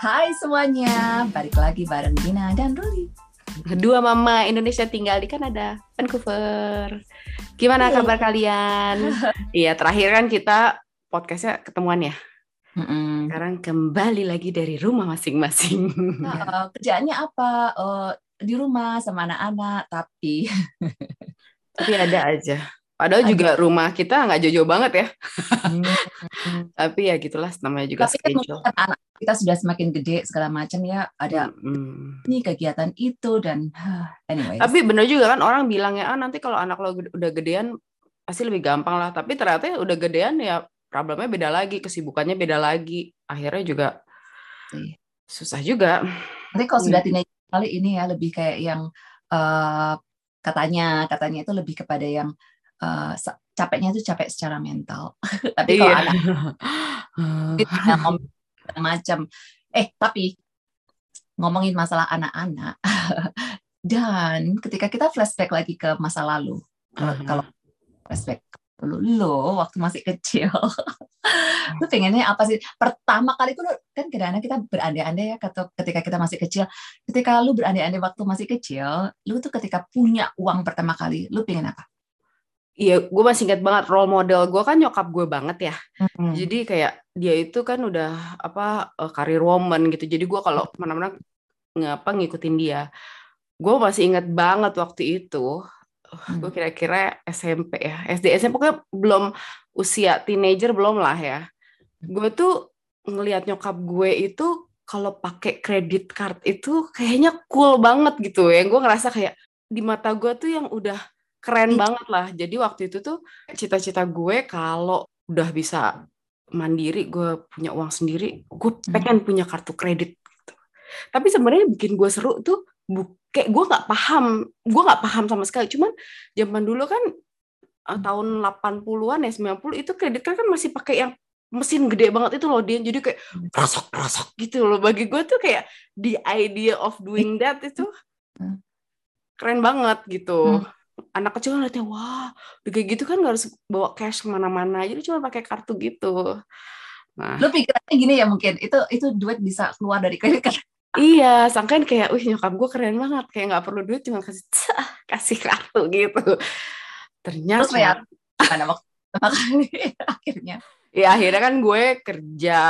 Hai semuanya, balik lagi bareng Dina dan Ruli. Kedua mama Indonesia tinggal di Kanada, Vancouver. Gimana kabar kalian? Iya, terakhir kan kita podcastnya ketemuan ya. Sekarang kembali lagi dari rumah masing-masing. Kerjaannya apa? Di rumah sama anak-anak, tapi ada aja. Padahal juga rumah kita nggak jauh-jauh banget ya. Tapi ya gitulah, namanya juga schedule. Tapi anak kita sudah semakin gede segala macam ya, ada ini kegiatan itu dan anyway. Tapi benar juga kan orang bilangnya nanti kalau anak lo udah gedean pasti lebih gampang lah. Tapi ternyata udah gedean ya problemnya beda lagi, kesibukannya beda lagi. Akhirnya juga susah juga. Nanti kalau sudah teenager kali ini ya lebih kayak yang katanya itu lebih kepada yang capeknya itu capek secara mental. Tapi kalau anak itu macam tapi ngomongin masalah anak-anak dan ketika kita flashback lagi ke masa lalu, kalau flashback lo waktu masih kecil lo pengennya apa sih? Pertama kali itu kan kadang-kadang kita berandai-andai ya, ketika kita masih kecil. Ketika lo berandai-andai waktu masih kecil, lo tuh ketika punya uang pertama kali lo pengen apa? Iya, gue masih ingat banget role model gue kan nyokap gue banget ya. Jadi kayak dia itu kan udah career woman gitu. Jadi gue kalau mana-mana ngikutin dia. Gue masih ingat banget waktu itu. Gue kira-kira SMP ya, SD SMP gue belum usia teenager belum lah ya. Gue tuh ngelihat nyokap gue itu kalau pakai kredit card itu kayaknya cool banget gitu ya. Gue ngerasa kayak di mata gue tuh yang udah keren banget lah. Jadi waktu itu tuh cita-cita gue kalau udah bisa mandiri, gue punya uang sendiri, gue pengen punya kartu kredit gitu. Tapi sebenarnya bikin gue seru tuh kayak gue nggak paham sama sekali. Cuman zaman dulu kan tahun 80-an ya 90 itu kredit kan masih pakai yang mesin gede banget itu loh, dia jadi kayak rasok gitu loh. Bagi gue tuh kayak the idea of doing that itu keren banget gitu. Anak kecil ngeliatnya, wah, udah kayak gitu kan gak harus bawa cash kemana-mana, jadi cuma pakai kartu gitu. Nah, lo pikirannya gini ya mungkin, itu duit bisa keluar dari kredit card. Iya, sangkain kayak, nyokap gue keren banget, kayak gak perlu duit, cuma kasih kartu gitu. Ternyata. Terus kayak, pada waktu akhirnya. Iya, akhirnya kan gue kerja,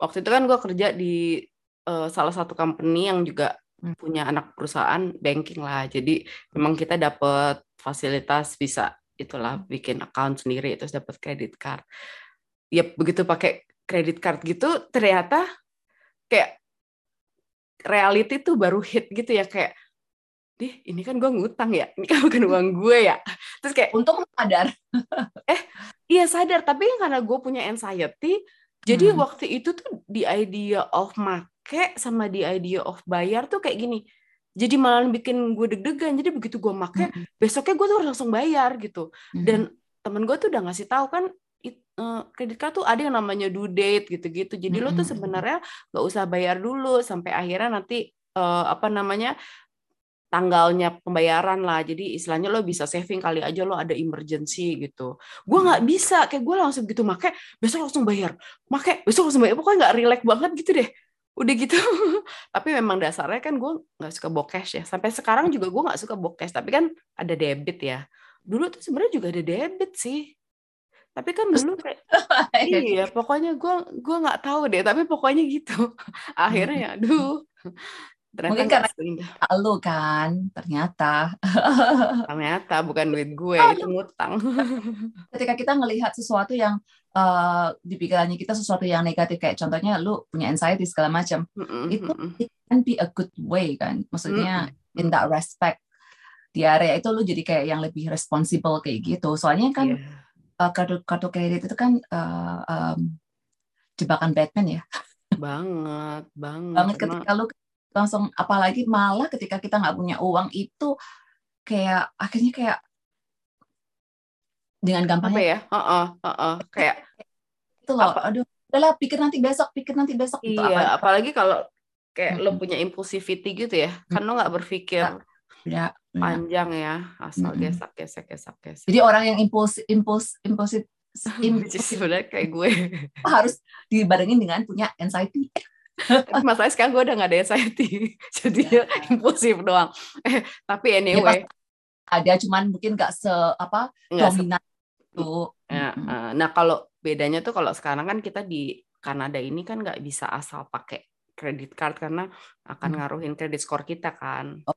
waktu itu kan gue kerja di salah satu company yang juga punya anak perusahaan banking lah. Jadi memang kita dapat fasilitas bisa itulah bikin account sendiri terus dapat kredit card. Ya begitu pakai kredit card gitu ternyata kayak reality tuh baru hit gitu ya, kayak ini kan gue ngutang ya, ini kan bukan uang gue ya. Terus kayak untung sadar. Sadar, tapi karena gue punya anxiety, jadi waktu itu tuh the idea of make sama di idea of bayar tuh kayak gini. Jadi malah bikin gue deg-degan. Jadi begitu gue make, besoknya gue tuh harus langsung bayar gitu. Dan temen gue tuh udah ngasih tahu kan kredit card tuh ada yang namanya due date gitu-gitu. Jadi lo tuh sebenarnya gak usah bayar dulu sampai akhirnya nanti tanggalnya pembayaran lah. Jadi istilahnya lo bisa saving kali aja lo ada emergency gitu. Gue nggak bisa, kayak gue langsung gitu make, besok langsung bayar. Make, besok langsung bayar. Pokoknya nggak relax banget gitu deh. Udah gitu, tapi memang dasarnya kan gue nggak suka bawa cash ya. Sampai sekarang juga gue nggak suka bawa cash, tapi kan ada debit ya. Dulu tuh sebenarnya juga ada debit sih, tapi kan dulu kayak pokoknya gue nggak tahu deh, tapi pokoknya gitu. Akhirnya ya, aduh. Mungkin karena lo kan ternyata bukan duit gue, itu ngutang. Ketika kita ngelihat sesuatu yang di pikirannya kita sesuatu yang negatif, kayak contohnya lu punya anxiety segala macam, itu it can be a good way kan, maksudnya in that respect di area itu lu jadi kayak yang lebih responsible kayak gitu. Soalnya kan kartu kredit itu kan jebakan Batman ya, banget ketika lu langsung, apalagi malah ketika kita nggak punya uang itu kayak akhirnya kayak dengan gampangnya ya, kayak itu loh, aduh, udahlah pikir nanti besok gitu. Iya, apalagi kalau kayak lo punya impulsivity gitu ya, kan lo nggak berpikir panjang ya, asal gesek. Jadi orang yang impulsif sebenarnya kayak gue harus dibarengin dengan punya anxiety. Tapi masalahnya sekarang gue udah gak ada anxiety. Jadi impulsif doang. Tapi anyway. Ya, ada, cuman mungkin gak dominan itu. Ya, nah kalau bedanya tuh kalau sekarang kan kita di Kanada ini kan gak bisa asal pakai credit card karena akan ngaruhin credit score kita kan. Oh.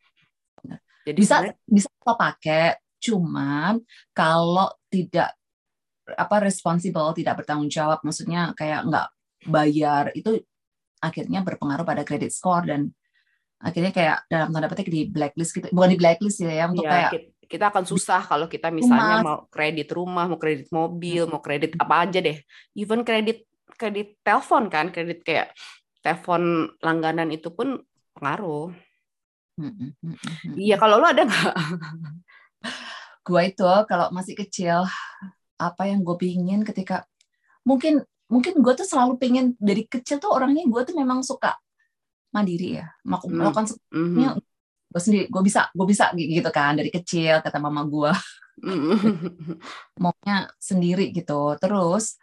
Jadi bisa kita pakai, cuman kalau tidak responsible, tidak bertanggung jawab, maksudnya kayak nggak bayar, itu akhirnya berpengaruh pada credit score dan akhirnya kayak dalam tanda petik di blacklist gitu, bukan di blacklist ya, untuk ya, kayak kita akan susah kalau kita misalnya mau kredit rumah, mau kredit mobil, mau kredit apa aja deh, even kredit telepon kan, kredit kayak telepon langganan itu pun pengaruh. Iya, kalau lo ada nggak? Gue itu kalau masih kecil, apa yang gue pingin ketika mungkin gue tuh selalu pingin dari kecil tuh orangnya, gue tuh memang suka mandiri ya, melakukan semuanya gue sendiri, gue bisa gitu kan, dari kecil kata mama gue, maunya sendiri gitu. Terus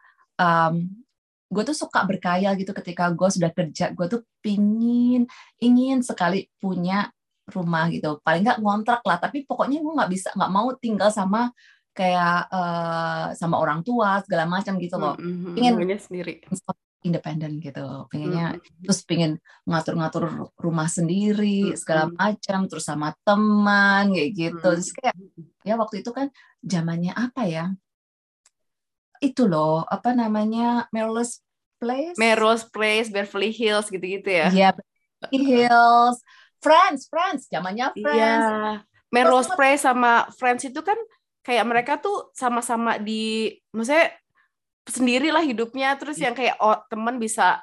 gue tuh suka berkaya gitu, ketika gue sudah kerja gue tuh ingin sekali punya rumah gitu, paling nggak ngontrak lah, tapi pokoknya gue nggak mau tinggal sama kayak sama orang tua segala macam gitu loh, pengen sendiri, independen gitu pengennya, terus pengen ngatur-ngatur rumah sendiri segala macam, terus sama teman kayak gitu. Terus kayak ya waktu itu kan zamannya apa ya, itu loh apa namanya, Merle's Place, Beverly Hills gitu-gitu ya. Iya, Beverly Hills, Friends, zamannya Friends. Iya. Merle's Place sama Friends itu kan kayak mereka tuh sama-sama di, maksudnya sendirilah hidupnya, terus yang kayak teman bisa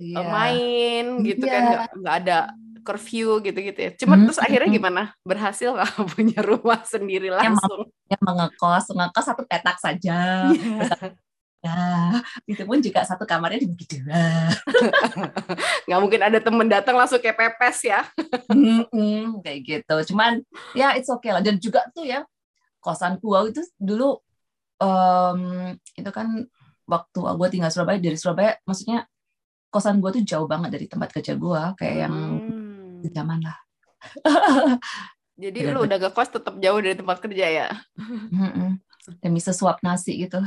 main gitu kan, nggak ada curfew gitu-gitu ya. Cuman terus akhirnya gimana? Berhasil nggak punya rumah sendiri langsung? Ya mengekos satu petak saja. Ya, itu pun juga satu kamarnya dibagi dua. Nggak mungkin ada temen datang langsung kayak pepes ya. Kayak gitu. Cuman ya it's okay lah. Dan juga tuh ya, kosan gua itu dulu itu kan waktu gua tinggal Surabaya, dari Surabaya maksudnya kosan gua tuh jauh banget dari tempat kerja gua, kayak yang zaman lah. Jadi lu udah gak kos tetap jauh dari tempat kerja ya. Demi sesuap nasi gitu.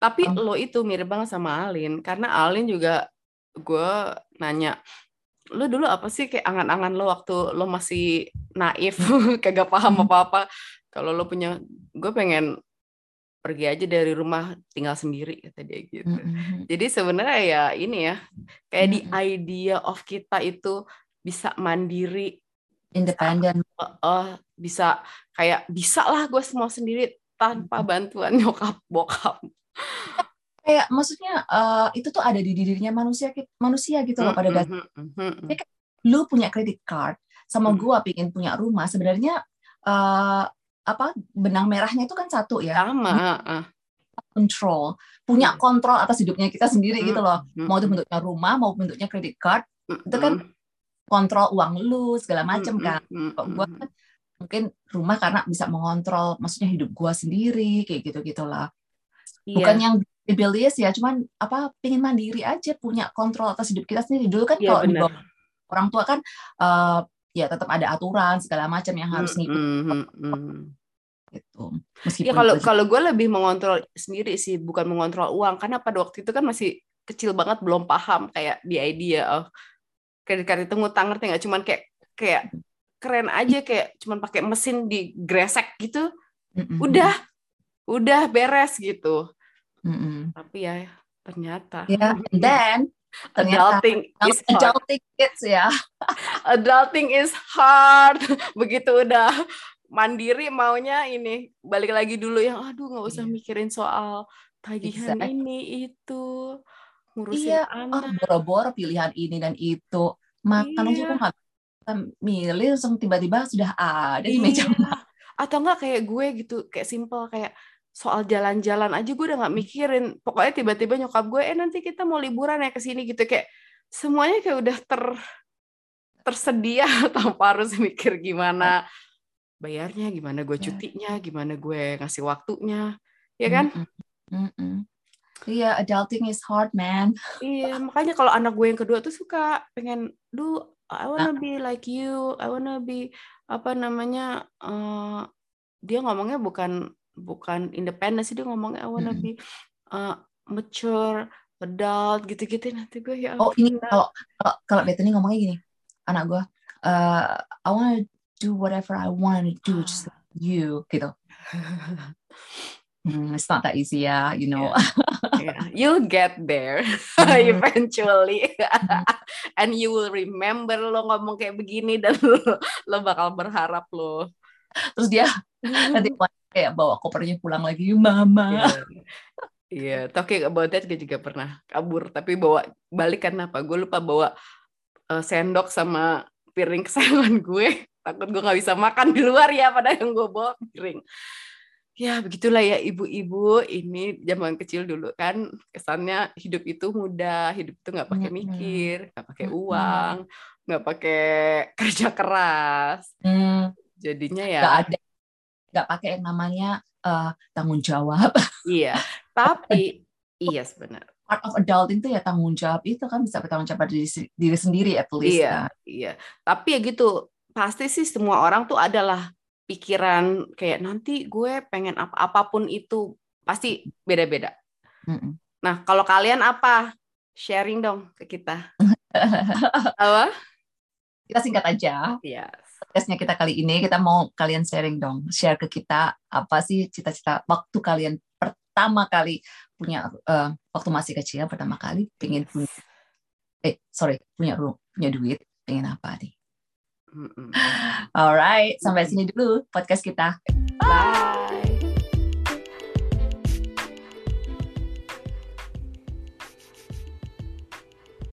Tapi lo itu mirip banget sama Alin, karena Alin juga gua nanya, lu dulu apa sih kayak angan-angan lo waktu lo masih naif, kagak paham apa-apa. Kalau lo punya, gue pengen pergi aja dari rumah, tinggal sendiri, kata dia gitu. Jadi sebenarnya ya ini ya, kayak di idea of kita itu bisa mandiri, independen, bisa kayak bisa lah gue semua sendiri tanpa bantuan nyokap bokap. Kayak maksudnya itu tuh ada di dirinya manusia gitu loh pada dasarnya. Kayak lu punya credit card sama gua pingin punya rumah, sebenarnya benang merahnya itu kan satu ya. Sama. Control, punya kontrol atas hidupnya kita sendiri gitu loh. Mau itu bentuknya rumah, mau bentuknya credit card, itu kan kontrol uang lu segala macam kan. Kok gua kan mungkin rumah karena bisa mengontrol maksudnya hidup gua sendiri kayak gitu-gitulah. Yeah. Bukan yang rebellious ya, cuman pengen mandiri aja, punya kontrol atas hidup kita sendiri. Dulu kan kalau di bawah orang tua kan ya tetap ada aturan segala macam yang harus ngikutin gitu. Meskipun ya kalau gue lebih mengontrol sendiri sih, bukan mengontrol uang, karena pada waktu itu kan masih kecil banget, belum paham kayak the idea of credit card itu ngutang, ngerti nggak? Cuman kayak keren aja, kayak cuman pakai mesin digresek gitu, udah beres gitu. Tapi ya ternyata and then adulting is hard. Begitu udah mandiri maunya ini balik lagi dulu yang aduh nggak usah mikirin soal tagihan ini itu, ngurusin anak, boro-boro pilihan ini dan itu, makan aja kok nggak milih, langsung tiba-tiba sudah ada di meja. Atau nggak kayak gue gitu, kayak simple kayak soal jalan-jalan aja gue udah nggak mikirin, pokoknya tiba-tiba nyokap gue nanti kita mau liburan ya ke sini gitu, kayak semuanya kayak udah tersedia tanpa harus mikir gimana bayarnya, gimana gue cutinya, gimana gue ngasih waktunya, ya kan? Iya, adulting is hard, man. Iya, makanya kalau anak gue yang kedua tuh suka pengen, duh, I wanna be like you, I wanna be apa namanya, dia ngomongnya bukan independen sih, dia ngomongnya I wanna be mature, adult, gitu-gitu. Nanti gue ya. Oh ini kalau Beth ini ngomongnya gini, anak gue, I wanna do whatever I wanna do, just like you, gitu. It's not that easy ya, you know. Yeah. You'll get there eventually, and you will remember lo ngomong kayak begini dan lo bakal berharap lo. Terus dia nanti kayak bawa kopernya pulang lagi, mama. Iya, talking about that gue juga pernah kabur, tapi bawa balik karena apa? Gue lupa bawa sendok sama piring kesayangan gue. Takut gue nggak bisa makan di luar ya, padahal yang gue bawa piring. Ya begitulah ya ibu-ibu ini zaman kecil dulu kan kesannya hidup itu mudah, hidup itu nggak pakai mikir, nggak pakai uang, nggak pakai kerja keras, jadinya ya nggak pakai yang namanya tanggung jawab. Iya, tapi iya yes, benar. Part of adulting itu ya tanggung jawab itu kan bisa bertanggung jawab pada diri sendiri at least. Iya, kan? Iya. Tapi ya gitu pasti sih semua orang tuh adalah pikiran kayak nanti gue pengen apapun itu pasti beda-beda. Nah kalau kalian apa? Sharing dong ke kita. Apa? Kita singkat aja. Yes. Podcastnya kita kali ini kita mau kalian sharing dong. Share ke kita apa sih cita-cita waktu kalian pertama kali punya waktu masih kecil pertama kali pengen punya duit pengen apa nih? Alright, sampai sini dulu podcast kita. Bye.